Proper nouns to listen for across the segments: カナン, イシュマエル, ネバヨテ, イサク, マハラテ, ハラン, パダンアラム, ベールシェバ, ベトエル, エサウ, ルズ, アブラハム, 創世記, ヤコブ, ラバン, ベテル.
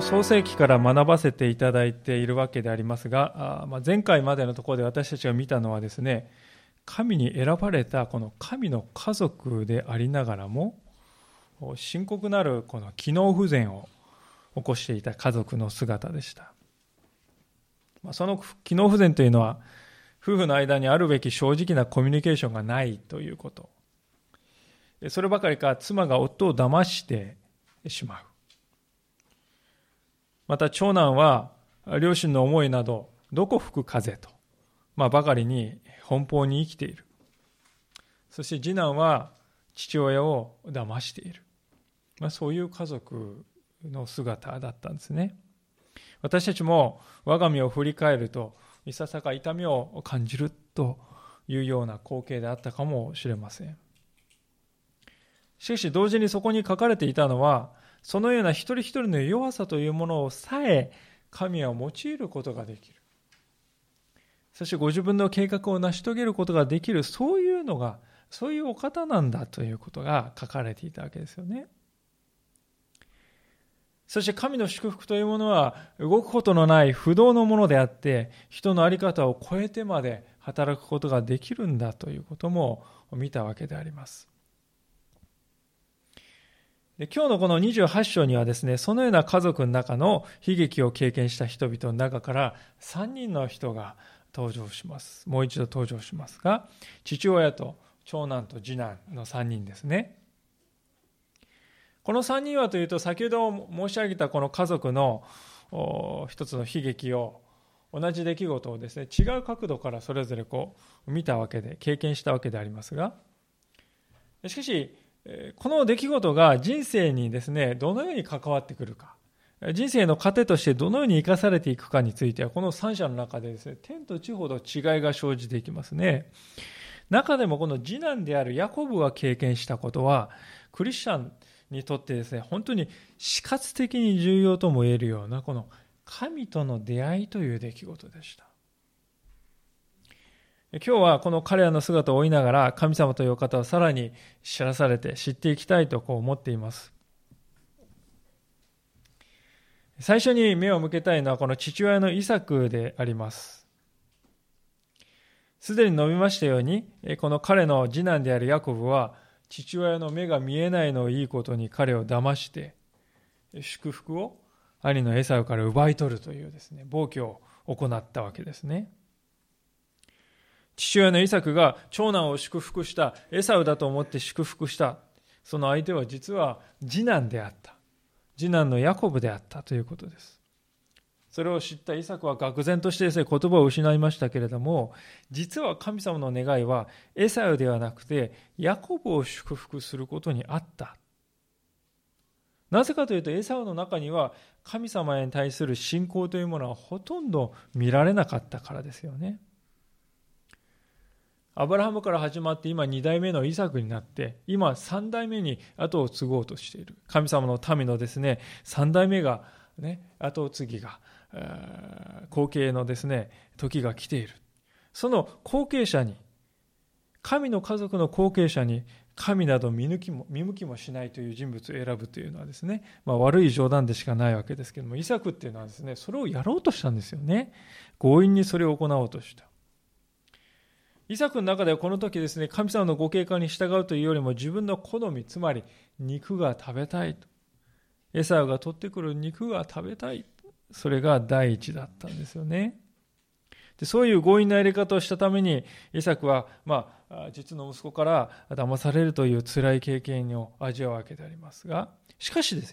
創世記から学ばせていただいているわけでありますが、前回までのところで私たちが見たのはですね、神に選ばれたこの神の家族でありながらも、深刻なるこの機能不全を起こしていた家族の姿でした。その機能不全というのは、夫婦の間にあるべき正直なコミュニケーションがないということ。そればかりか、妻が夫を騙してしまう。また長男は両親の思いなどどこ吹く風と、ばかりに奔放に生きている。そして次男は父親を騙している。そういう家族の姿だったんですね。私たちも我が身を振り返ると、いささか痛みを感じるというような光景であったかもしれません。しかし同時にそこに書かれていたのは、そのような一人一人の弱さというものをさえ神は用いることができる。そしてご自分の計画を成し遂げることができる、そういうお方なんだということが書かれていたわけですよね。そして神の祝福というものは動くことのない不動のものであって、人の在り方を超えてまで働くことができるんだということも見たわけであります。今日のこの28章にはですね、そのような家族の中の悲劇を経験した人々の中から3人の人が登場します。もう一度登場しますが、父親と長男と次男の3人ですね。この3人はというと、先ほど申し上げたこの家族の一つの悲劇を、同じ出来事をですね、違う角度からそれぞれ見たわけで、経験したわけでありますが、しかし、この出来事が人生にですね、どのように関わってくるか、人生の糧としてどのように生かされていくかについては、この3者の中でですね、天と地ほど違いが生じていきますね。中でもこの次男であるヤコブが経験したことは、クリスチャンにとってですね、本当に死活的に重要とも言えるような、この神との出会いという出来事でした。今日はこの彼らの姿を追いながら、神様という方をさらに知らされて知っていきたいと思っています。最初に目を向けたいのはこの父親のイサクであります。すでに述べましたように、この彼の次男であるヤコブは、父親の目が見えないのをいいことに彼を騙して、祝福を兄のエサウから奪い取るというですね、暴挙を行ったわけですね。父親のイサクが長男を祝福した、エサウだと思って祝福した、その相手は実は次男であった、次男のヤコブであったということです。それを知ったイサクは愕然としてですね、言葉を失いましたけれども、実は神様の願いはエサウではなくてヤコブを祝福することにあった。なぜかというと、エサウの中には神様に対する信仰というものはほとんど見られなかったからですよね。アブラハムから始まって、今2代目のイサクになって、今3代目に後を継ごうとしている神様の民のですね、3代目がね、後継ぎが後継のですね、時が来ている。その後継者に、神の家族の後継者に、神など見向きもしないという人物を選ぶというのはですね、悪い冗談でしかないわけですけども、イサクっていうのはですね、それをやろうとしたんですよね。強引にそれを行おうとした。イサクの中ではこの時ですね、神様のご計画に従うというよりも、自分の好み、つまり肉が食べたいと、エサウが取ってくる肉が食べたい、それが第一だったんですよね。で、そういう強引なやり方をしたために、イサクは実の息子から騙されるという辛い経験を味わうわけでありますが、しかし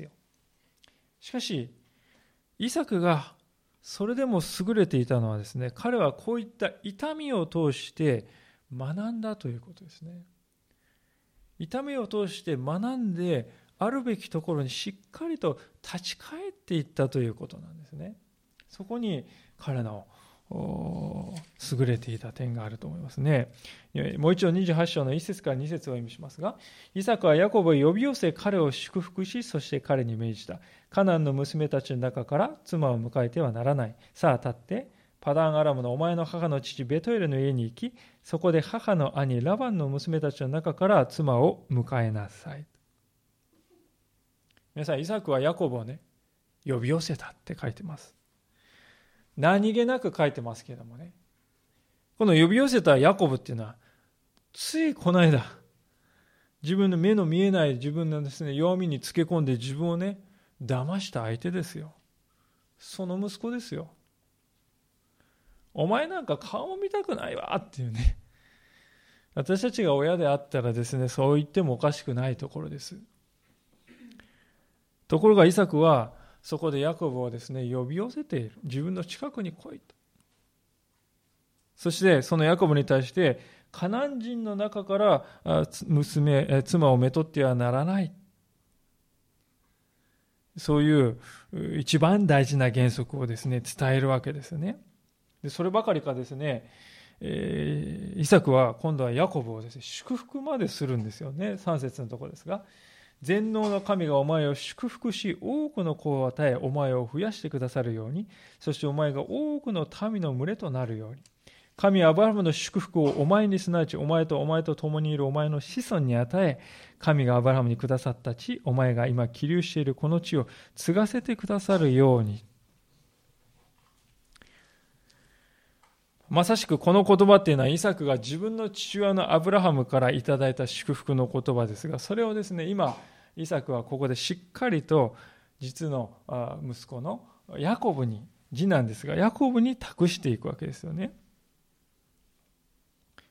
イサクがそれでも優れていたのはですね、彼はこういった痛みを通して学んだということですね。痛みを通して学んで、あるべきところにしっかりと立ち返っていったということなんですね。そこに彼の優れていた点があると思いますね。もう一度28章の1節から2節を意味しますが、イサクはヤコブを呼び寄せ、彼を祝福し、そして彼に命じた。カナンの娘たちの中から妻を迎えてはならない。さあ立って、パダンアラムのお前の母の父ベトエルの家に行き、そこで母の兄ラバンの娘たちの中から妻を迎えなさい。皆さん、イサクはヤコブをね、呼び寄せたって書いてます。何気なく書いてますけれどもね、この呼び寄せたヤコブっていうのは、ついこの間、自分の目の見えない自分のですね、弱みにつけ込んで自分をね、騙した相手ですよ。その息子ですよ。お前なんか顔を見たくないわっていうね。私たちが親であったらですね、そう言ってもおかしくないところです。ところがイサクはそこでヤコブをですね、呼び寄せている。自分の近くに来いと。そしてそのヤコブに対して、カナン人の中から妻をめとってはならない。そういう一番大事な原則をですね、伝えるわけですね。でそればかりかですね、イサクは今度はヤコブをですね、祝福までするんですよね。3節のところですが、全能の神がお前を祝福し、多くの子を与え、お前を増やしてくださるように、そしてお前が多くの民の群れとなるように、神アブラハムの祝福をお前に、すなわちお前と共にいるお前の子孫に与え、神がアブラハムにくださった地、お前が今起立しているこの地を継がせてくださるように。まさしくこの言葉っていうのは、イサクが自分の父親のアブラハムからいただいた祝福の言葉ですが、それをですね、今イサクはここでしっかりと実の息子のヤコブに、次男ですがヤコブに託していくわけですよね。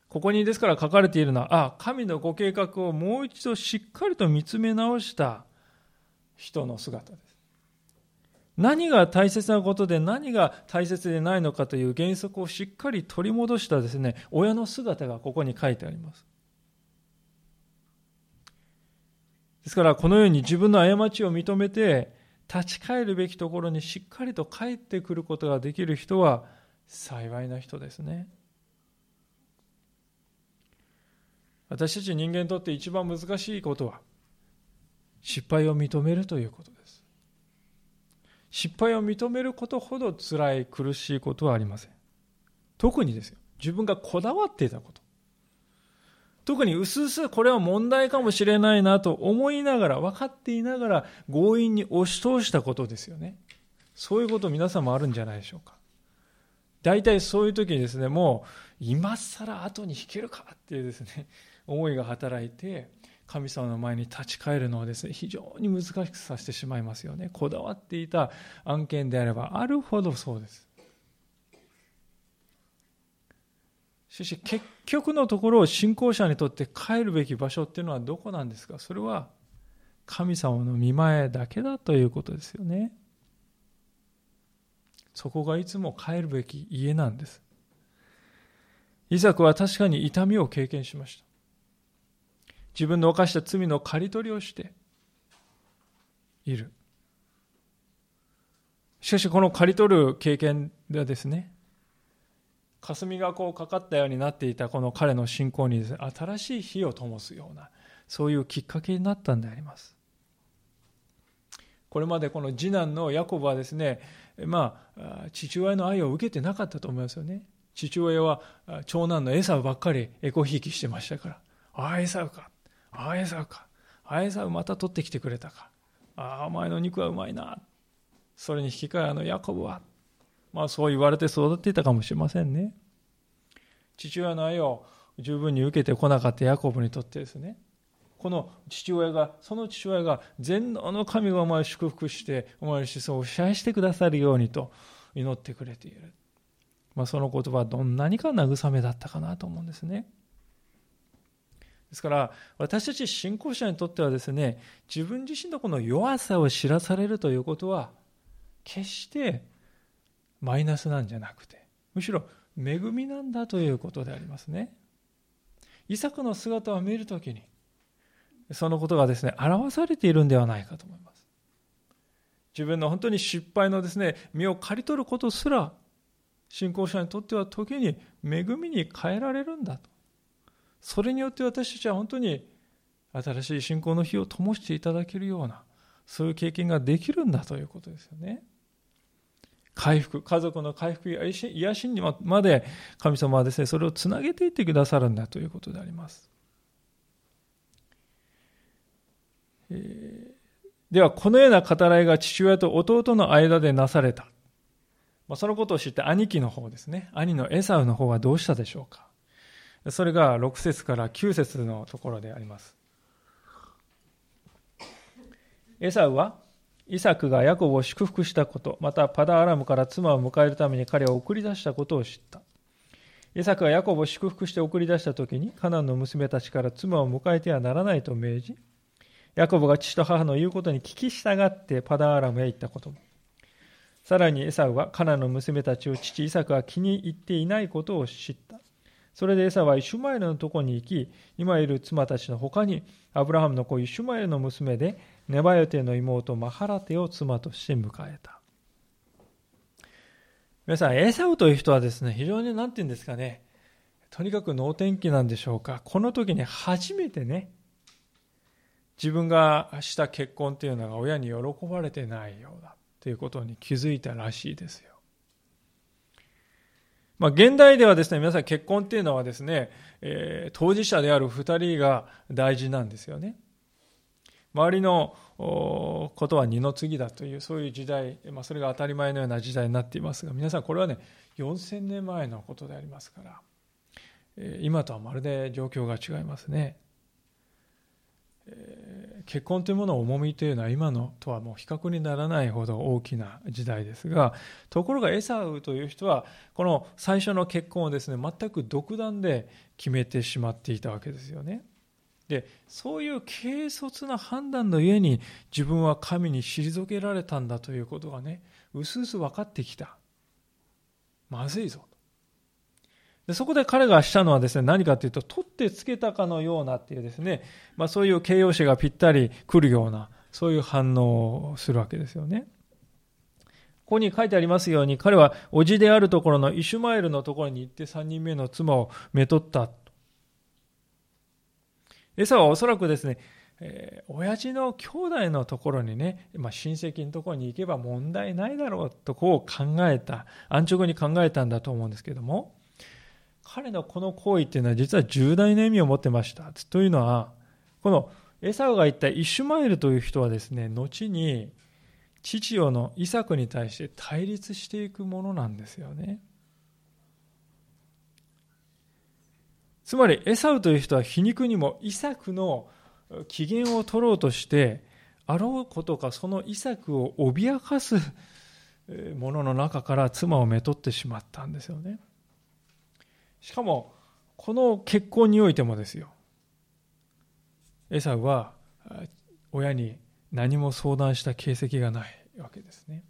ここにですから書かれているのは、神のご計画をもう一度しっかりと見つめ直した人の姿です。何が大切なことで何が大切でないのかという原則をしっかり取り戻したですね、親の姿がここに書いてあります。ですからこのように自分の過ちを認めて立ち返るべきところにしっかりと帰ってくることができる人は幸いな人ですね。私たち人間にとって一番難しいことは失敗を認めるということです。失敗を認めることほど辛い、苦しいことはありません。特にですよ、自分がこだわっていたこと、特にうすうすこれは問題かもしれないなと思いながら、分かっていながら強引に押し通したことですよね。そういうこと皆さんもあるんじゃないでしょうか。大体そういう時にですね、もう今更後に引けるかっていうですね、思いが働いて神様の前に立ち返るのをですね、非常に難しくさせてしまいますよね。こだわっていた案件であればあるほどそうです。しかし結局のところ、信仰者にとって帰るべき場所っていうのはどこなんですか。それは神様の御前だけだということですよね。そこがいつも帰るべき家なんです。イサクは確かに痛みを経験しました。自分の犯した罪の刈り取りをしている。しかしこの刈り取る経験がですね、霞がこうかかったようになっていたこの彼の信仰にですね、新しい火を灯すような、そういうきっかけになったんであります。これまでこの次男のヤコブはですね、父親の愛を受けてなかったと思いますよね。父親は長男のエサウばっかりエコひいきしてましたから、エサウまた取ってきてくれたか、お前の肉はうまいな、それに引き換えヤコブは、そう言われて育っていたかもしれませんね。父親の愛を十分に受けてこなかったヤコブにとってですね、このその父親が全能の神がお前を祝福してお前の子孫を支配してくださるようにと祈ってくれている、その言葉はどんなにか慰めだったかなと思うんですね。ですから私たち信仰者にとってはですね、自分自身のこの弱さを知らされるということは決してマイナスなんじゃなくて、むしろ恵みなんだということでありますね。イサクの姿を見るときにそのことがですね、表されているんではないかと思います。自分の本当に失敗のですね、身を刈り取ることすら信仰者にとっては時に恵みに変えられるんだと、それによって私たちは本当に新しい信仰の火を灯していただけるような、そういう経験ができるんだということですよね。回復、家族の回復や癒しにまで神様はですね、それをつなげていってくださるんだということであります。ではこのような語らいが父親と弟の間でなされた。そのことを知って兄貴の方ですね、兄のエサウの方はどうしたでしょうか。それが6節から9節のところであります。エサウはイサクがヤコブを祝福したこと、またパダアラムから妻を迎えるために彼を送り出したことを知った。イサクがヤコブを祝福して送り出したときに、カナンの娘たちから妻を迎えてはならないと命じ、ヤコブが父と母の言うことに聞き従ってパダンアラムへ行ったことも。さらにエサウはカナンの娘たちを父イサクが気に入っていないことを知った。それでエサウはイシュマエルのとこに行き、今いる妻たちの他にアブラハムの子イシュマエルの娘でネバヨテの妹マハラテを妻として迎えた。皆さん、エサウという人はですね、非常に何て言うんですかね、とにかく能天気なんでしょうか。この時に初めてね、自分がした結婚というのが親に喜ばれてないようだということに気づいたらしいですよ。現代ではですね、皆さん結婚というのはですね、当事者である2人が大事なんですよね。周りのことは二の次だという、そういう時代、それが当たり前のような時代になっていますが、皆さんこれはね、4000年前のことでありますから、今とはまるで状況が違いますね。結婚というものの重みというのは今のとはもう比較にならないほど大きな時代ですが、ところがエサウという人はこの最初の結婚をですね、全く独断で決めてしまっていたわけですよね。で、そういう軽率な判断のゆえに自分は神に退けられたんだということがね、うすうす分かってきた。まずいぞ。で、そこで彼がしたのはですね、何かというと、取ってつけたかのようなっていうですね、そういう形容詞がぴったりくるような、そういう反応をするわけですよね。ここに書いてありますように、彼は叔父であるところのイシュマエルのところに行って3人目の妻をめとった。エサはおそらくですね、親父の兄弟のところにね、親戚のところに行けば問題ないだろうとこう考えた、安直に考えたんだと思うんですけども、彼のこの行為というのは実は重大な意味を持ってました。というのは、このエサウが言ったイシュマエルという人はですね、後に父親のイサクに対して対立していくものなんですよね。つまりエサウという人は皮肉にもイサクの機嫌を取ろうとして、あろうことかそのイサクを脅かすものの中から妻をめとってしまったんですよね。しかもこの結婚においてもですよ、エサウは親に何も相談した形跡がないわけですね。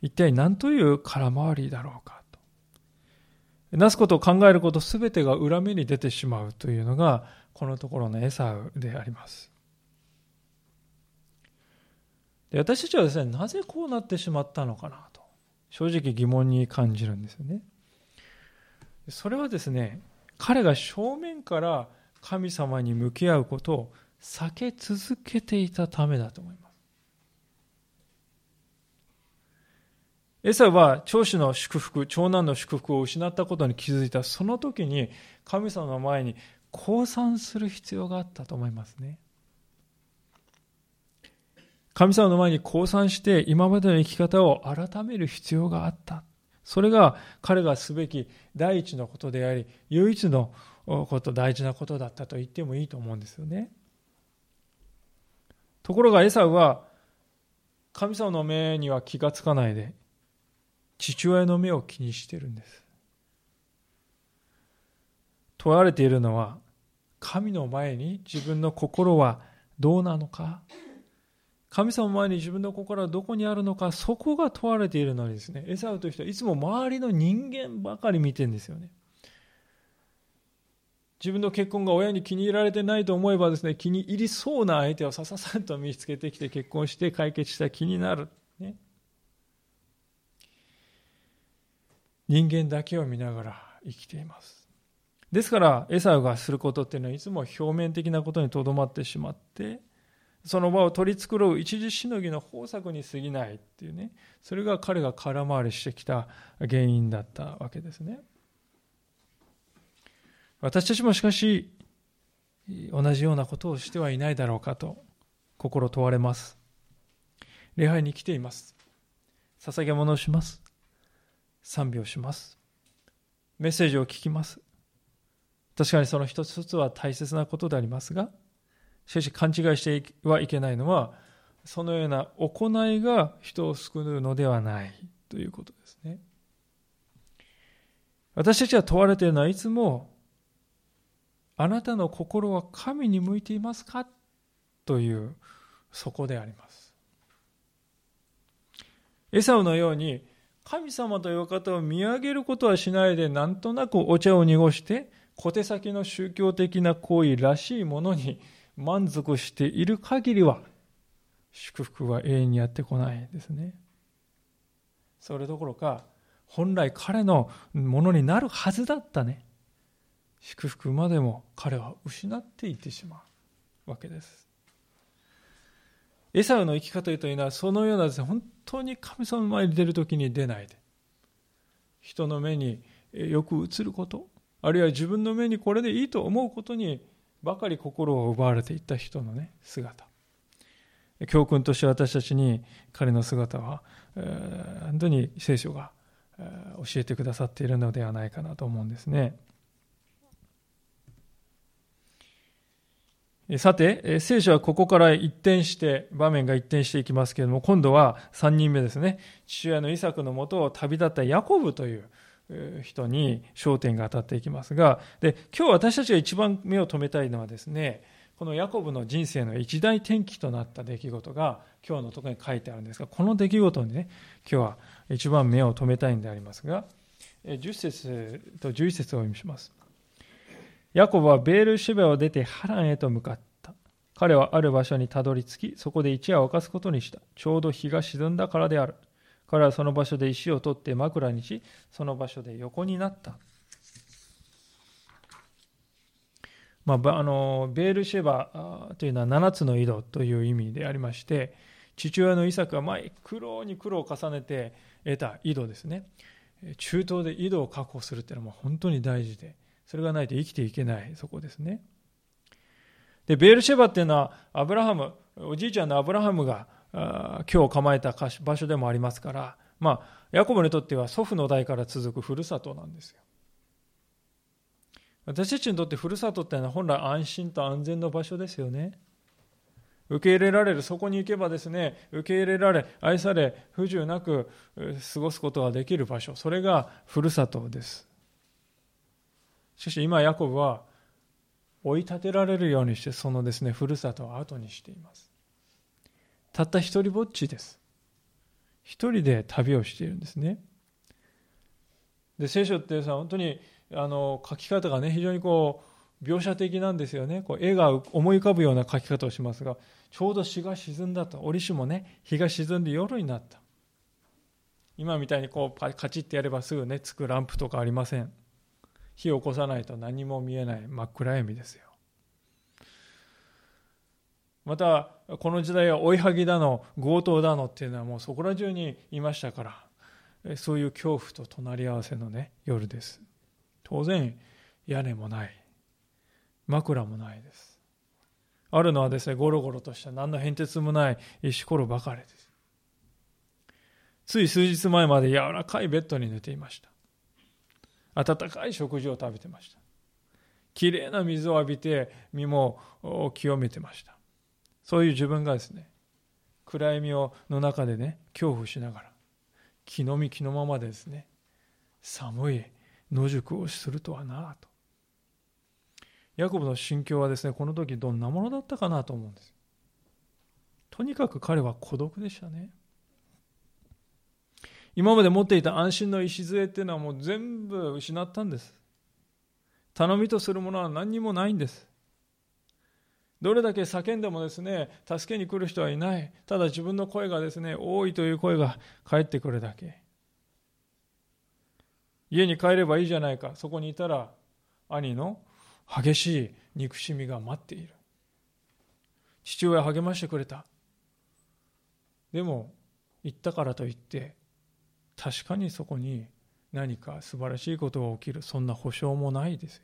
一体何という空回りだろうかと、なすことを考えることすべてが裏目に出てしまうというのがこのところのエサウであります。で、私たちはですね、なぜこうなってしまったのかなと正直疑問に感じるんですよね。それはですね、彼が正面から神様に向き合うことを避け続けていたためだと思います。エサウは長子の祝福、長男の祝福を失ったことに気づいた、その時に神様の前に降参する必要があったと思いますね。神様の前に降参して今までの生き方を改める必要があった。それが彼がすべき第一のことであり、唯一のこと、大事なことだったと言ってもいいと思うんですよね。ところがエサウは神様の目には気がつかないで、父親の目を気にしているんです。問われているのは、神の前に自分の心はどうなのか、神様の前に自分の心はどこにあるのか、そこが問われているのにですね、エサウという人はいつも周りの人間ばかり見てるんですよね。自分の結婚が親に気に入られてないと思えばですね、気に入りそうな相手をさささんと見つけてきて結婚して解決した気になる、ね、人間だけを見ながら生きています。ですからエサウがすることっていうのはいつも表面的なことにとどまってしまって、その場を取り繕う一時しのぎの方策に過ぎないっていうね、それが彼が空回りしてきた原因だったわけですね。私たちもしかし同じようなことをしてはいないだろうかと心問われます。礼拝に来ています。捧げ物をします。賛美をします。メッセージを聞きます。確かにその一つ一つは大切なことでありますが、しかし勘違いしてはいけないのは、そのような行いが人を救うのではないということですね。私たちが問われているのは、いつもあなたの心は神に向いていますかというそこであります。エサウのように神様という方を見上げることはしないで、なんとなくお茶を濁して小手先の宗教的な行為らしいものに満足している限りは、祝福は永遠にやってこないですね。それどころか、本来彼のものになるはずだったね、祝福までも彼は失っていってしまうわけです。エサウの生き方というのはそのようなですね、本当に神様の前に出るときに出ないで、人の目によく映ること、あるいは自分の目にこれでいいと思うことにばかり心を奪われていった人のね、姿。教訓として私たちに彼の姿は、本当に聖書が教えてくださっているのではないかなと思うんですね。さて、聖書はここから一転して、場面が一転していきますけれども、今度は3人目ですね、父親のイサクのもとを旅立ったヤコブという人に焦点が当たっていきますが、で、今日私たちが一番目を留めたいのはですね、このヤコブの人生の一大転機となった出来事が今日のところに書いてあるんですが、この出来事にね、今日は一番目を留めたいんでありますが、10節と11節を読みします。ヤコブはベールシュベを出てハランへと向かった。彼はある場所にたどり着き、そこで一夜を明かすことにした。ちょうど日が沈んだからである。彼はその場所で石を取って枕にし、その場所で横になった。ベールシェバというのは7つの井戸という意味でありまして、父親のイサクは苦労に苦労を重ねて得た井戸ですね。中東で井戸を確保するというのは本当に大事で、それがないと生きていけないそこですね。で、ベールシェバっていうのはアブラハム、おじいちゃんのアブラハムが今日構えた場所でもありますから、ヤコブにとっては祖父の代から続くふるさとなんですよ。私たちにとってふるさとってのは本来安心と安全の場所ですよね。受け入れられる、そこに行けばですね、受け入れられ、愛され、不自由なく過ごすことができる場所、それがふるさとです。しかし今ヤコブは追い立てられるようにして、そのですね、ふるさとを後にしています。たった一人ぼっちです。一人で旅をしているんですね。で、聖書って本当に書き方がね、非常に描写的なんですよね。絵が思い浮かぶような書き方をしますが、ちょうど日が沈んだと、折しもね、日が沈んで夜になった。今みたいにカチッてやればすぐね、つくランプとかありません。火を起こさないと何も見えない真っ暗闇ですよ。またこの時代は追いはぎだの強盗だのっていうのはもうそこら中にいましたから、そういう恐怖と隣り合わせのね、夜です。当然屋根もない、枕もないです。あるのはですね、ゴロゴロとした何の変哲もない石ころばかりです。つい数日前まで柔らかいベッドに寝ていました。温かい食事を食べてました。きれいな水を浴びて身も清めてました。そういう自分がですね、暗闇の中でね、恐怖しながら気の身気のままでですね、寒い野宿をするとはなと。ヤコブの心境はですね、この時どんなものだったかなと思うんです。とにかく彼は孤独でしたね。今まで持っていた安心の礎っていうのはもう全部失ったんです。頼みとするものは何にもないんです。どれだけ叫んでもですね、助けに来る人はいない。ただ自分の声がですね、多いという声が返ってくるだけ。家に帰ればいいじゃないか。そこにいたら兄の激しい憎しみが待っている。父親励ましてくれた。でも行ったからといって確かにそこに何か素晴らしいことが起きる、そんな保証もないですよ。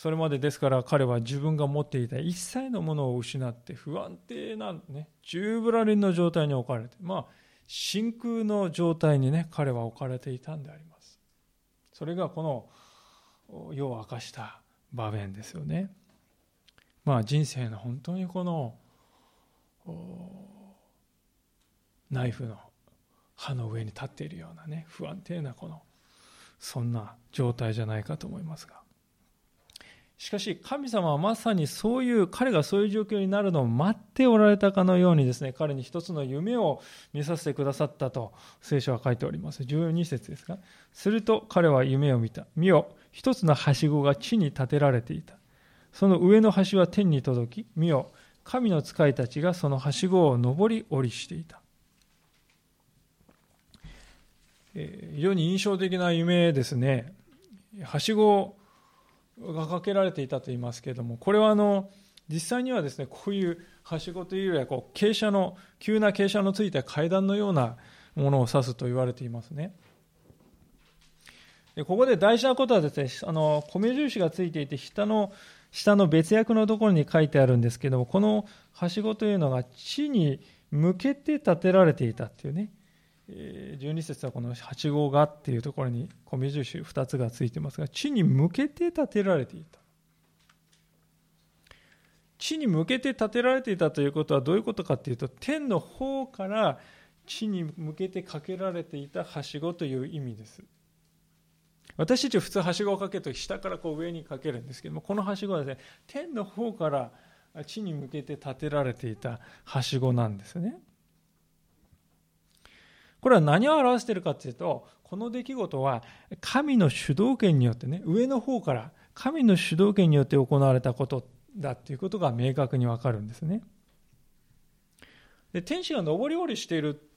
それまでですから彼は自分が持っていた一切のものを失って不安定な、宙ぶらりんの状態に置かれて、真空の状態に彼は置かれていたんであります。それがこの世を明かした場面ですよね。人生の本当にこのナイフの刃の上に立っているような不安定なこのそんな状態じゃないかと思いますが。しかし神様はまさに彼がそういう状況になるのを待っておられたかのようにですね、彼に一つの夢を見させてくださったと聖書は書いております。12節ですが、すると彼は夢を見た。見よ、一つのはしごが地に立てられていた。その上のはしごは天に届き、見よ、神の使いたちがそのはしごを上り下りしていた。非常に印象的な夢ですね。はしごをがかけられていたと言いますけれども、これは実際にはですね、こういうはしごというよりは急な傾斜のついた階段のようなものを指すと言われていますね。でここで大事なことはですね、米印がついていて下の別訳のところに書いてあるんですけれども、このはしごというのが地に向けて建てられていたというね、12節はこのはしごがっていうところに米印2つがついてますが、地に向けて建てられていた。地に向けて建てられていたということはどういうことかというと、天の方から地に向けてかけられていたはしごという意味です。私たち普通はしごをかけると下からこう上にかけるんですけども、このはしごはですね、天の方から地に向けて建てられていたはしごなんですね。これは何を表しているかというと、この出来事は神の主導権によって上の方から神の主導権によって行われたことだということが明確に分かるんですね。で、天使が上り下りしている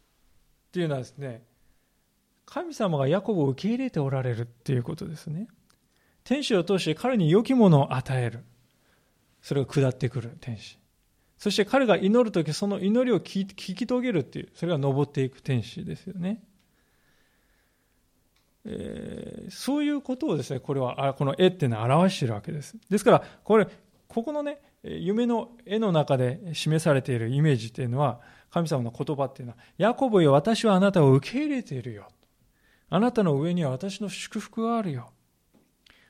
というのはですね、神様がヤコブを受け入れておられるということですね。天使を通して彼に良きものを与える。それが下ってくる天使。そして彼が祈るとき、その祈りを聞き遂げるっていう、それが登っていく天使ですよね。そういうことをですね、これはこの絵っていうのは表しているわけです。ですからここの夢の絵の中で示されているイメージっていうのは、神様の言葉っていうのは、ヤコブよ、私はあなたを受け入れているよ。あなたの上には私の祝福があるよ。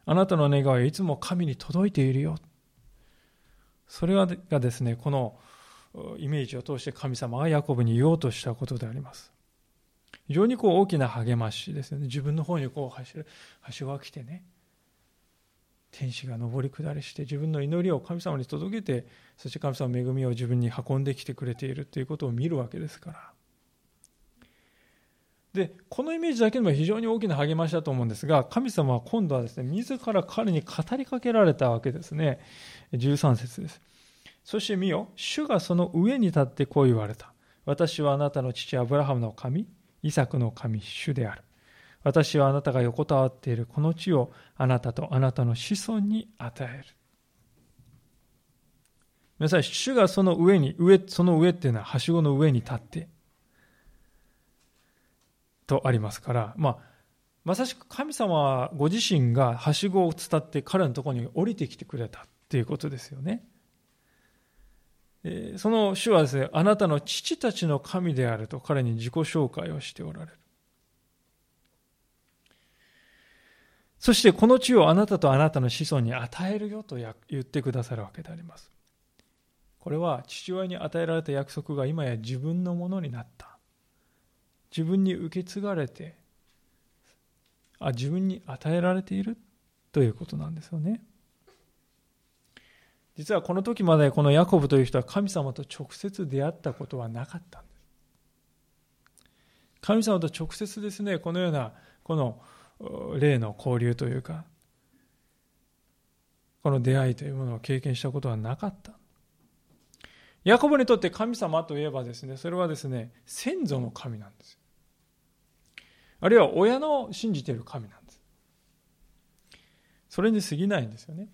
あなたの願いはいつも神に届いているよ。それがですね、このイメージを通して神様がヤコブに言おうとしたことであります。非常に大きな励ましですよね。自分の方に走るはしごが来てね、天使が上り下りして自分の祈りを神様に届けて、そして神様の恵みを自分に運んできてくれているということを見るわけですから。で、このイメージだけでも非常に大きな励ましだと思うんですが、神様は今度はですね、自ら彼に語りかけられたわけですね。13節です。そして見よ、主がその上に立ってこう言われた。私はあなたの父アブラハムの神、イサクの神、主である。私はあなたが横たわっているこの地をあなたとあなたの子孫に与える。皆さん、主がその上に、その上っていうのははしごの上に立って、とありますから、まさしく神様はご自身がはしごを伝って彼のところに降りてきてくれたということですよね。その主はですね、あなたの父たちの神であると彼に自己紹介をしておられる。そしてこの地をあなたとあなたの子孫に与えるよと言ってくださるわけであります。これは父親に与えられた約束が今や自分のものになった。自分に受け継がれて、自分に与えられているということなんですよね。実はこの時までこのヤコブという人は神様と直接出会ったことはなかったんです。神様と直接ですね、このようなこの霊の交流というか、この出会いというものを経験したことはなかった。ヤコブにとって神様といえばですね、それはですね、先祖の神なんです。あるいは親の信じている神なんです。それに過ぎないんですよね。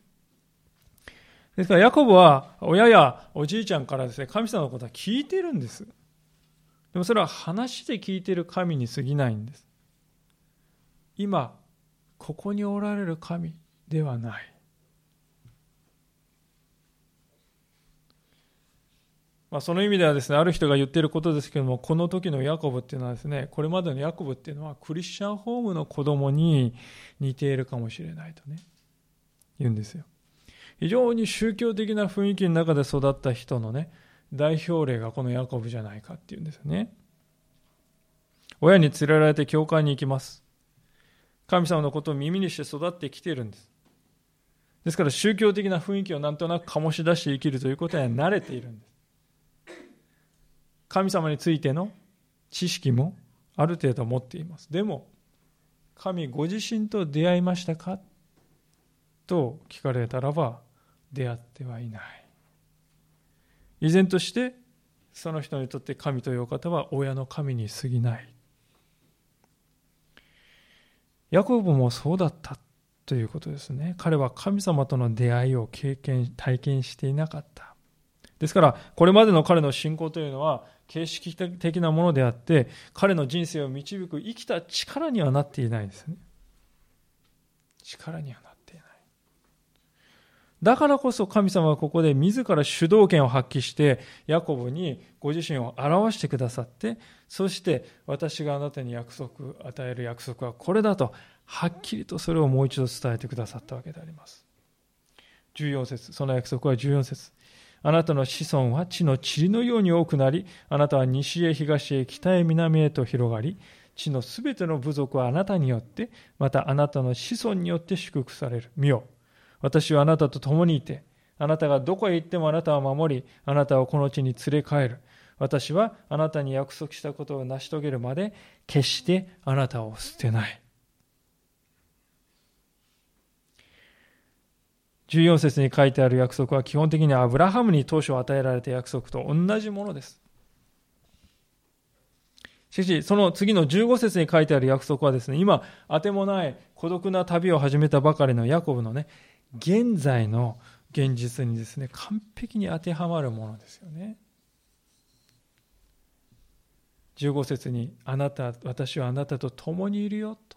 ですからヤコブは親やおじいちゃんからですね、神様のことは聞いてるんです。でもそれは話で聞いている神に過ぎないんです。今ここにおられる神ではない。その意味ではですね、ある人が言っていることですけれども、この時のヤコブっていうのはですね、これまでのヤコブっていうのはクリスチャンホームの子供に似ているかもしれないとね、言うんですよ。非常に宗教的な雰囲気の中で育った人のね、代表例がこのヤコブじゃないかっていうんですよね。親に連れられて教会に行きます。神様のことを耳にして育ってきているんです。ですから宗教的な雰囲気をなんとなく醸し出して生きるということには慣れているんです。神様についての知識もある程度持っています。でも、神ご自身と出会いましたかと聞かれたらば、出会ってはいない。依然として、その人にとって神という方は親の神に過ぎない。ヤコブもそうだったということですね。彼は神様との出会いを体験していなかった。ですから、これまでの彼の信仰というのは、形式的なものであって、彼の人生を導く生きた力にはなっていないんですね。力にはなっていない。だからこそ神様はここで自ら主導権を発揮して、ヤコブにご自身を表してくださって、そして私があなたに与える約束はこれだと、はっきりとそれをもう一度伝えてくださったわけであります。14節、その約束は14節。あなたの子孫は地の塵のように多くなり、あなたは西へ東へ北へ南へと広がり、地のすべての部族はあなたによって、またあなたの子孫によって祝福される。見よ、私はあなたと共にいて、あなたがどこへ行ってもあなたは守り、あなたをこの地に連れ帰る。私はあなたに約束したことを成し遂げるまで、決してあなたを捨てない。14節に書いてある約束は基本的にアブラハムに当初与えられた約束と同じものです。しかし、その次の15節に書いてある約束はですね、今、あてもない孤独な旅を始めたばかりのヤコブのね、現在の現実にですね、完璧に当てはまるものですよね。15節に、私はあなたと共にいるよ、と。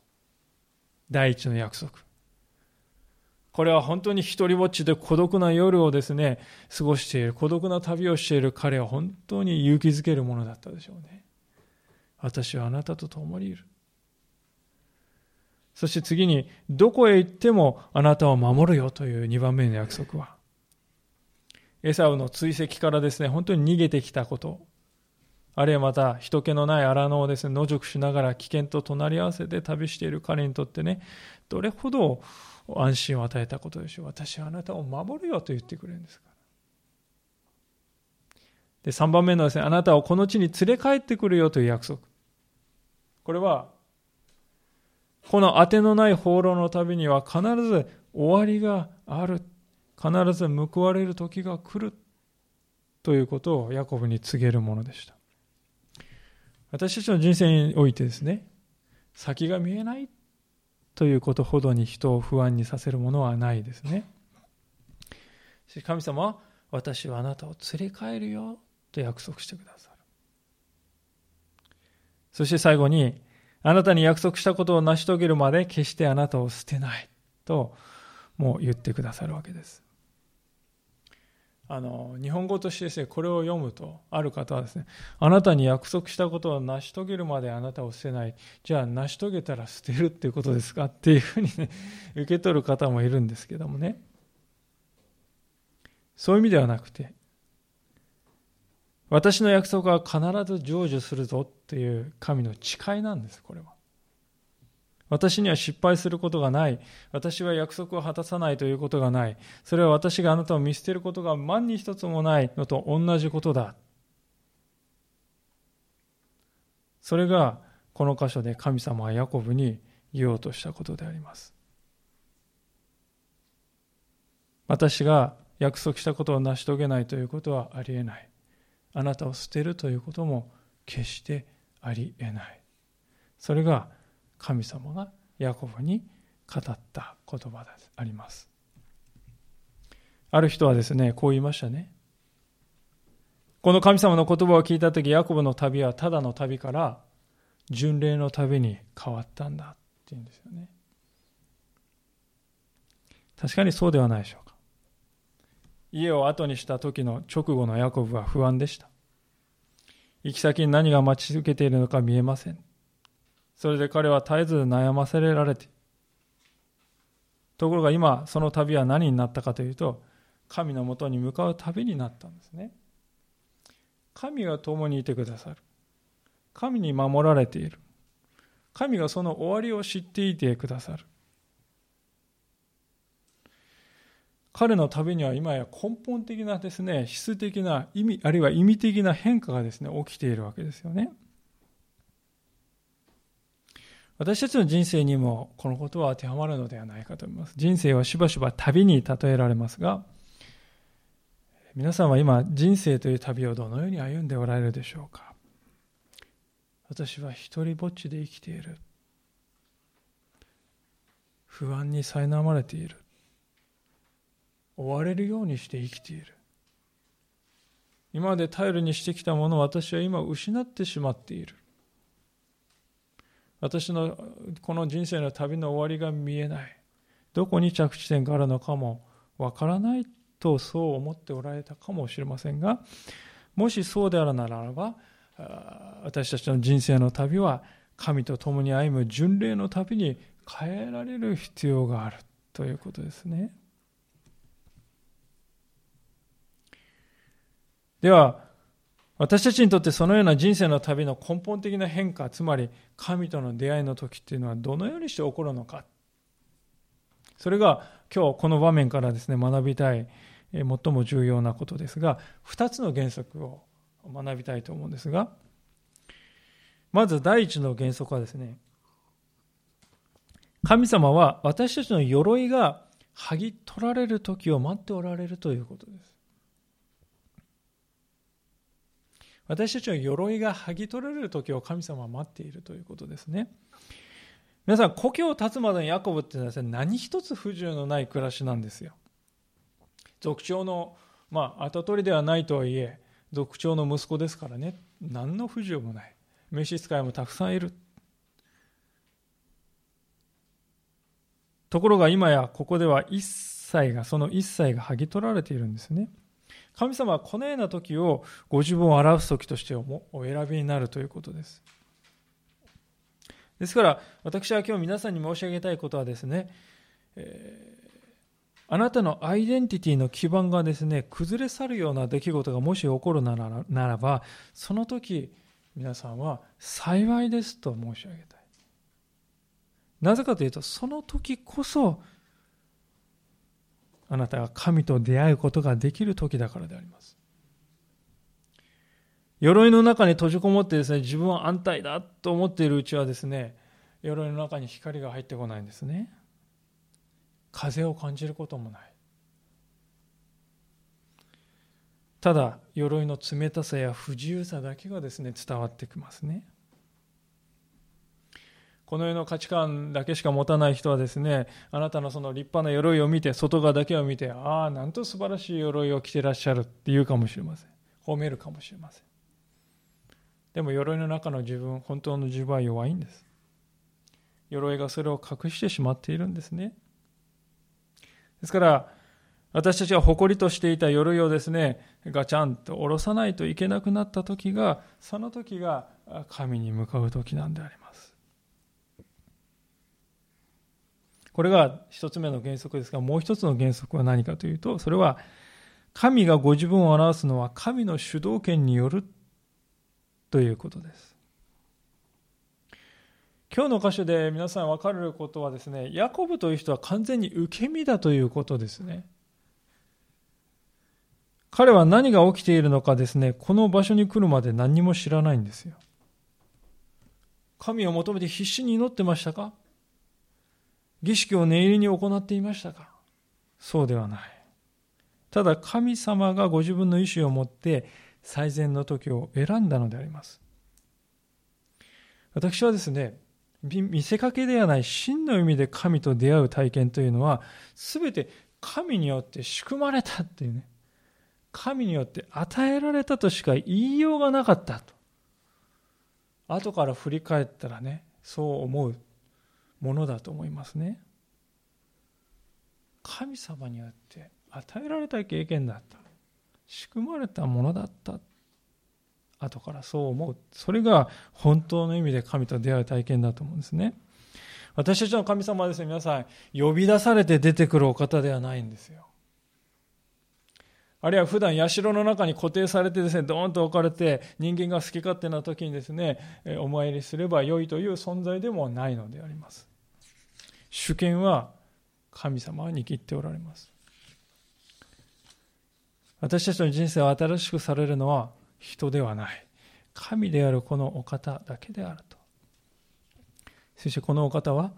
第一の約束。これは本当に一人ぼっちで孤独な夜をですね、過ごしている、孤独な旅をしている彼は本当に勇気づけるものだったでしょうね。私はあなたと共にいる。そして次に、どこへ行ってもあなたを守るよという2番目の約束は、エサウの追跡からですね、本当に逃げてきたこと、あるいはまた人気のない荒野をですね、野宿しながら危険と隣り合わせで旅している彼にとってね、どれほど安心を与えたことでしょう。私はあなたを守るよと言ってくれるんですから。で、3番目のですね、あなたをこの地に連れ帰ってくるよという約束。これはこの当てのない放浪の旅には必ず終わりがある、必ず報われる時が来るということをヤコブに告げるものでした。私たちの人生においてですね、先が見えないということほどに人を不安にさせるものはないですね。神様は、私はあなたを連れ帰るよと約束してくださる。そして最後に、あなたに約束したことを成し遂げるまで決してあなたを捨てないとも言ってくださるわけです。日本語としてですね、これを読むと、ある方はですね、あなたに約束したことを成し遂げるまであなたを捨てない、じゃあ成し遂げたら捨てるっていうことですかっていうふうにね、受け取る方もいるんですけどもね、そういう意味ではなくて、私の約束は必ず成就するぞっていう神の誓いなんです。これは私には失敗することがない。私は約束を果たさないということがない。それは私があなたを見捨てることが万に一つもないのと同じことだ。それがこの箇所で神様はヤコブに言おうとしたことであります。私が約束したことを成し遂げないということはありえない。あなたを捨てるということも決してありえない。それが神様がヤコブに語った言葉であります。ある人はですね、こう言いましたね。この神様の言葉を聞いたとき、ヤコブの旅はただの旅から巡礼の旅に変わったんだって言うんですよね。確かにそうではないでしょうか。家を後にした時の直後のヤコブは不安でした。行き先に何が待ち受けているのか見えません。それで彼は絶えず悩ませられて、ところが今その旅は何になったかというと、神のもとに向かう旅になったんですね。神が共にいてくださる。神に守られている。神がその終わりを知っていてくださる。彼の旅には今や根本的なですね、質的な意味、あるいは意味的な変化がですね、起きているわけですよね。私たちの人生にもこのことは当てはまるのではないかと思います。人生はしばしば旅に例えられますが、皆さんは今人生という旅をどのように歩んでおられるでしょうか。私は一人ぼっちで生きている。不安に苛まれている。追われるようにして生きている。今まで頼りにしてきたものを私は今失ってしまっている。私のこの人生の旅の終わりが見えない。どこに着地点があるのかもわからないとそう思っておられたかもしれませんが、もしそうであるならば、私たちの人生の旅は神と共に歩む巡礼の旅に変えられる必要があるということですね。では、私たちにとってそのような人生の旅の根本的な変化、つまり神との出会いの時っていうのはどのようにして起こるのか。それが今日この場面からですね、学びたい最も重要なことですが、2つの原則を学びたいと思うんですが、まず第一の原則はですね、神様は私たちの鎧が剥ぎ取られる時を待っておられるということです。私たちの鎧が剥ぎ取られる時を神様は待っているということですね。皆さん、故郷を立つまでのヤコブっていうのは何一つ不自由のない暮らしなんですよ。族長の、跡取りではないとはいえ族長の息子ですからね、何の不自由もない。召使いもたくさんいる。ところが今やここではその一切が剥ぎ取られているんですね。神様はこのような時をご自分を表す時としてお選びになるということです。ですから私は今日皆さんに申し上げたいことはですね、あなたのアイデンティティの基盤がですね、崩れ去るような出来事がもし起こるならば、その時皆さんは幸いですと申し上げたい。なぜかというと、その時こそあなたが神と出会うことができる時だからであります。鎧の中に閉じこもってですね、自分は安泰だと思っているうちはですね、鎧の中に光が入ってこないんですね。風を感じることもない。ただ鎧の冷たさや不自由さだけがですね、伝わってきますね。この世の価値観だけしか持たない人はですね、あなたのその立派な鎧を見て、外側だけを見て、ああ、なんと素晴らしい鎧を着てらっしゃるって言うかもしれません。褒めるかもしれません。でも鎧の中の自分、本当の自分は弱いんです。鎧がそれを隠してしまっているんですね。ですから、私たちが誇りとしていた鎧をですね、ガチャンと下ろさないといけなくなった時が、その時が神に向かう時なんであります。これが一つ目の原則ですが、もう一つの原則は何かというと、それは神がご自分を表すのは神の主導権によるということです。今日の箇所で皆さん分かることはですね、ヤコブという人は完全に受け身だということですね。彼は何が起きているのかですね、この場所に来るまで何も知らないんですよ。神を求めて必死に祈ってましたか？儀式を念入りに行っていましたか？そうではない。ただ神様がご自分の意志を持って最善の時を選んだのであります。私はですね、見せかけではない真の意味で神と出会う体験というのは、全て神によって仕組まれたっていうね、神によって与えられたとしか言いようがなかったと。後から振り返ったらね、そう思うものだと思いますね。神様によって与えられた経験だった。仕組まれたものだった。後からそう思う。それが本当の意味で神と出会う体験だと思うんですね。私たちの神様はですね、皆さん、呼び出されて出てくるお方ではないんですよ。あるいは普段社の中に固定されてですね、ドーンと置かれて、人間が好き勝手な時にですね、お参りすれば良いという存在でもないのであります。主権は神様は握っておられます。私たちの人生を新しくされるのは人ではない。神であるこのお方だけであると。そしてこのお方は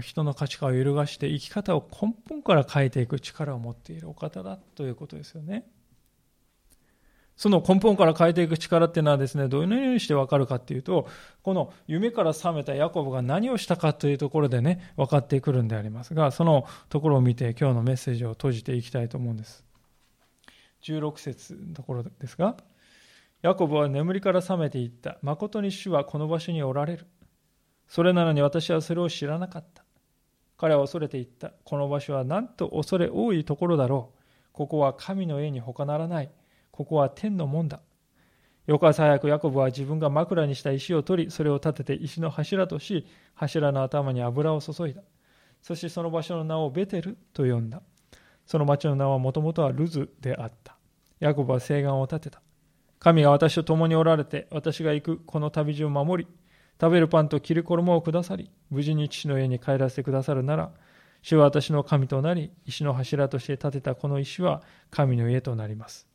人の価値観を揺るがして生き方を根本から変えていく力を持っているお方だということですよね。その根本から変えていく力っていうのはですね、どのようにして分かるかっていうと、この夢から覚めたヤコブが何をしたかというところでね、分かってくるんでありますが、そのところを見て今日のメッセージを閉じていきたいと思うんです。16節のところですが、ヤコブは眠りから覚めていった。誠に主はこの場所におられる。それなのに私はそれを知らなかった。彼は恐れていった。この場所はなんと恐れ多いところだろう。ここは神の家に他ならない。ここは天の門だ。翌朝早くヤコブは自分が枕にした石を取り、それを立てて石の柱とし、柱の頭に油を注いだ。そしてその場所の名をベテルと呼んだ。その町の名はもともとはルズであった。ヤコブは誓願を立てた。神が私と共におられて、私が行くこの旅路を守り、食べるパンと着る衣をくださり、無事に父の家に帰らせてくださるなら、主は私の神となり、石の柱として建てたこの石は神の家となります。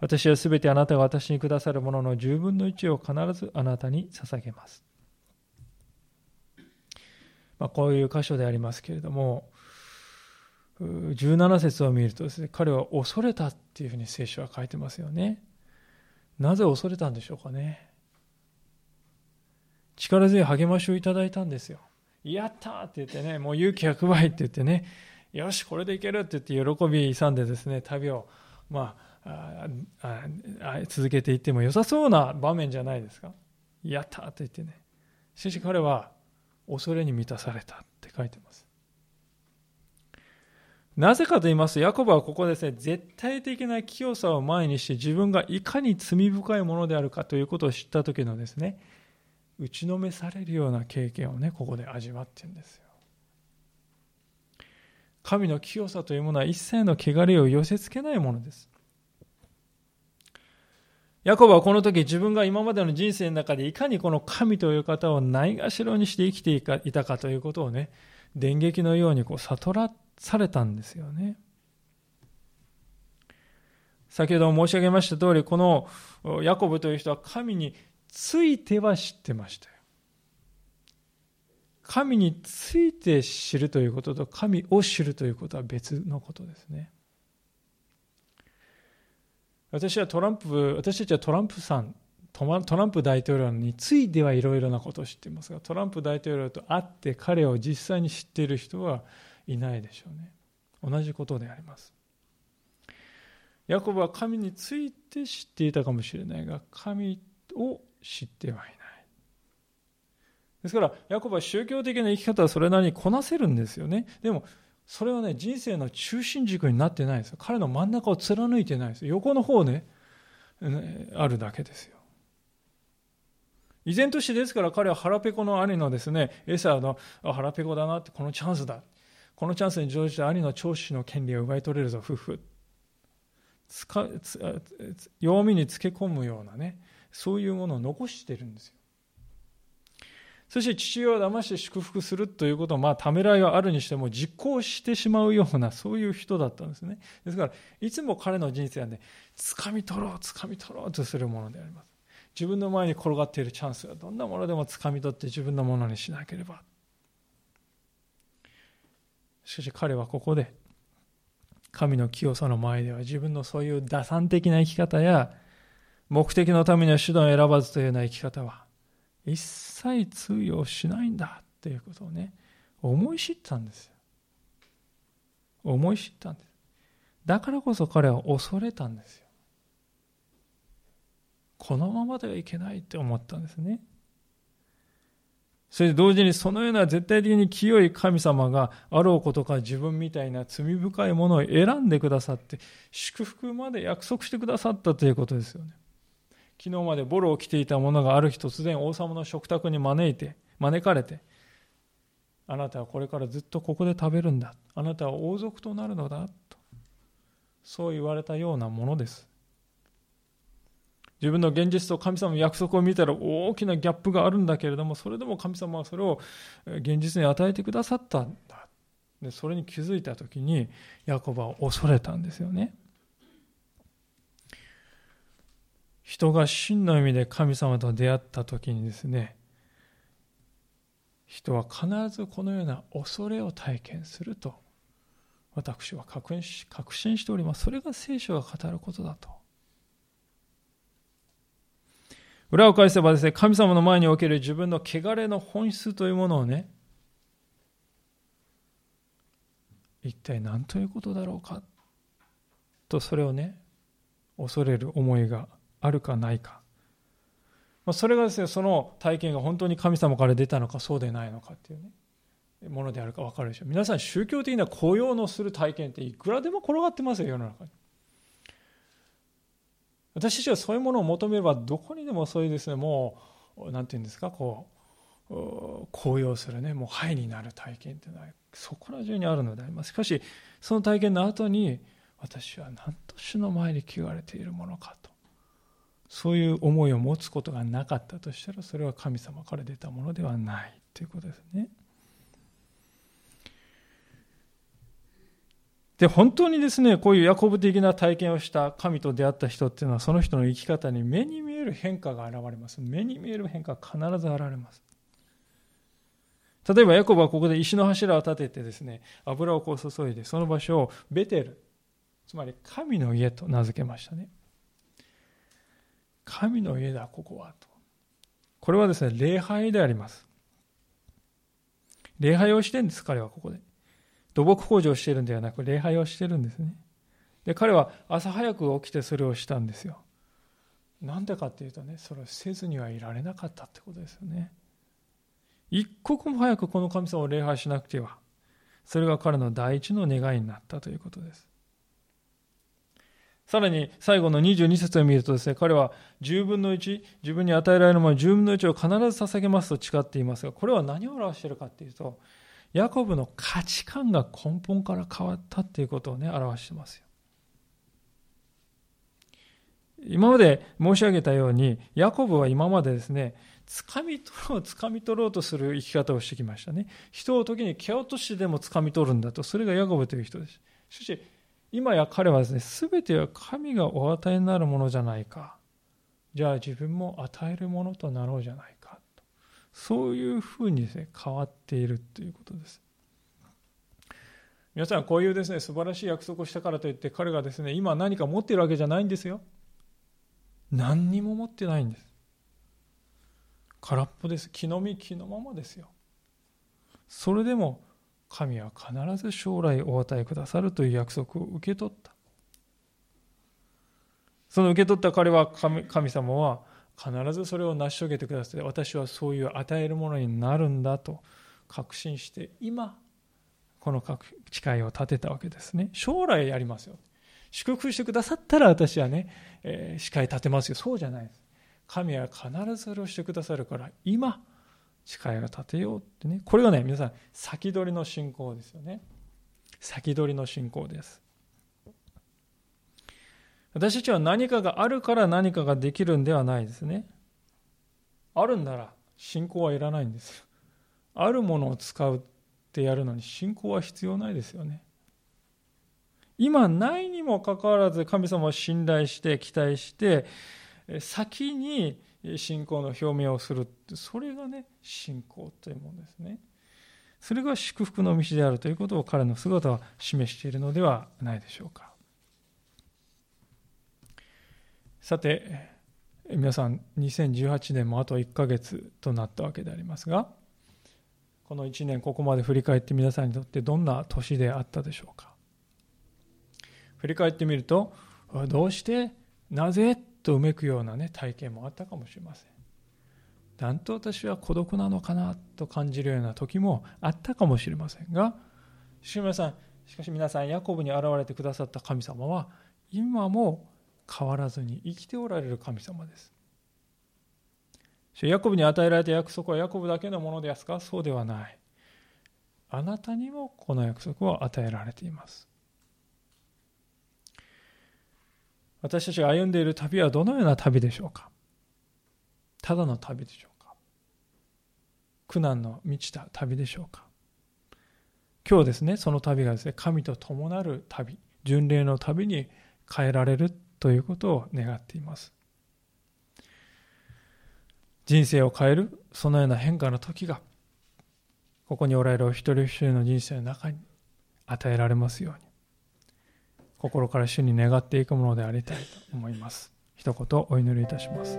私はすべてあなたが私にくださるものの10分の1を必ずあなたに捧げます。こういう箇所でありますけれども、17節を見るとですね、彼は恐れたっていうふうに聖書は書いてますよね。なぜ恐れたんでしょうかね。力強い励ましをいただいたんですよ。やったって言ってね、もう勇気100倍って言ってね、よしこれでいけるって言って喜び勇んでですね、旅を、続けていっても良さそうな場面じゃないですか。やったって言ってね。しかし彼は恐れに満たされたって書いてます。なぜかと言いますと、ヤコブはここですね、絶対的な清さを前にして自分がいかに罪深いものであるかということを知った時のですね、打ちのめされるような経験をね、ここで味わってるんですよ。神の清さというものは一切の汚れを寄せつけないものです。ヤコブはこの時、自分が今までの人生の中でいかにこの神という方をないがしろにして生きていたかということをね、電撃のように悟らされたんですよね。先ほども申し上げました通り、このヤコブという人は神については知ってましたよ。神について知るということと神を知るということは別のことですね。私たちはトランプ大統領についてはいろいろなことを知っていますが、トランプ大統領と会って彼を実際に知っている人はいないでしょうね。同じことであります。ヤコブは神について知っていたかもしれないが、神を知ってはいない。ですからヤコブは宗教的な生き方はそれなりにこなせるんですよね。でもそれはね、人生の中心軸になってないですよ。彼の真ん中を貫いてないですよ。横の方ね、あるだけですよ。依然としてですから、彼は腹ペコの兄のですね、エサの腹ペコだなって、このチャンスだ、このチャンスに乗じて兄の長子の権利を奪い取れるぞ夫婦、弱みにつけ込むようなね、そういうものを残してるんですよ。そして父親を騙して祝福するということを、ためらいはあるにしても実行してしまうような、そういう人だったんですね。ですからいつも彼の人生はね、掴み取ろうとするものであります。自分の前に転がっているチャンスはどんなものでも掴み取って自分のものにしなければ。しかし彼はここで神の清さの前では自分のそういう打算的な生き方や目的のためには手段を選ばずというような生き方は一切通用しないんだということをね、思い知ったんです。だからこそ彼は恐れたんですよ。このままではいけないって思ったんですね。そして同時にそのような絶対的に清い神様があろうことか自分みたいな罪深いものを選んでくださって祝福まで約束してくださったということですよね。昨日までボロを着ていた者がある日突然王様の食卓に招かれて、あなたはこれからずっとここで食べるんだ、あなたは王族となるのだと、そう言われたようなものです。自分の現実と神様の約束を見たら大きなギャップがあるんだけれども、それでも神様はそれを現実に与えてくださったんだ。で、それに気づいたときにヤコブは恐れたんですよね。人が真の意味で神様と出会ったときにですね、人は必ずこのような恐れを体験すると私は確信しております。それが聖書が語ることだと。裏を返せばですね、神様の前における自分の汚れの本質というものをね、一体何ということだろうかと、それをね、恐れる思いがあるかないか、それがですね、その体験が本当に神様から出たのかそうでないのかっていうね、ものであるか分かるでしょう。皆さん、宗教的な高揚のする体験っていくらでも転がってますよ、世の中に。私たちはそういうものを求めればどこにでもそういうですね、もう何て言うんですか、こう高揚するね、もうハイになる体験というのはそこら中にあるのであります。しかしその体験の後に、私は何と主の前に汚れているものかと、そういう思いを持つことがなかったとしたら、それは神様から出たものではないということですね。で、本当にですね、こういうヤコブ的な体験をした神と出会った人っていうのは、その人の生き方に目に見える変化が現れます。目に見える変化が必ず現れます。例えばヤコブはここで石の柱を立ててですね、油をこう注いで、その場所をベテル、つまり神の家と名付けましたね。神の家だここはと。これはですね、礼拝であります。礼拝をしてるんです、彼はここで。土木工事をしているのではなく、礼拝をしているんですね。で、彼は朝早く起きてそれをしたんですよ。なんでかっていうとね、それをせずにはいられなかったってことですよね。一刻も早くこの神様を礼拝しなくては、それが彼の第一の願いになったということです。さらに最後の22節を見るとですね、彼は10分の1、自分に与えられるもの10分の1を必ず捧げますと誓っていますが、これは何を表しているかっていうと、ヤコブの価値観が根本から変わったということをね、表してますよ。今まで申し上げたように、ヤコブは今までですね、掴み取ろうとする生き方をしてきましたね。人を時に蹴落としてでも掴み取るんだと、それがヤコブという人です。しかし、今や彼はですね、すべては神がお与えになるものじゃないか。じゃあ自分も与えるものとなろうじゃないか。そういうふうにですね、変わっているということです。皆さん、こういうですね、素晴らしい約束をしたからといって、彼がですね、今何か持っているわけじゃないんですよ。何にも持ってないんです。空っぽです。気の身気のままですよ。それでも、神は必ず将来お与えくださるという約束を受け取った。その受け取った彼は、神様は、必ずそれを成し遂げてくださって、私はそういう与えるものになるんだと確信して、今、この誓いを立てたわけですね。将来やりますよ。祝福してくださったら私はね、誓い立てますよ。そうじゃないです。神は必ずそれをしてくださるから、今、誓いを立てようってね。これがね、皆さん、先取りの信仰ですよね。先取りの信仰です。私たちは何かがあるから何かができるんではないですね。あるんなら信仰はいらないんですよ。あるものを使うってやるのに信仰は必要ないですよね。今ないにもかかわらず神様を信頼して期待して先に信仰の表明をするって、それがね、信仰というものですね。それが祝福の道であるということを彼の姿は示しているのではないでしょうか。さて皆さん、2018年もあと1ヶ月となったわけでありますが、この1年ここまで振り返って、皆さんにとってどんな年であったでしょうか。振り返ってみると、どうして、なぜとうめくようなね、体験もあったかもしれません。なんと私は孤独なのかなと感じるような時もあったかもしれませんが、しかし皆さん、ヤコブに現れてくださった神様は今も変わらずに生きておられる神様です。ヤコブに与えられた約束はヤコブだけのものですか？そうではない。あなたにもこの約束は与えられています。私たちが歩んでいる旅はどのような旅でしょうか？ただの旅でしょうか？苦難の満ちた旅でしょうか？今日ですね、その旅がですね、神と共なる旅、巡礼の旅に変えられるということを願っています。人生を変えるそのような変化の時が、ここにおられるお一人一人の人生の中に与えられますように、心から主に願っていくものでありたいと思います。一言お祈りいたします。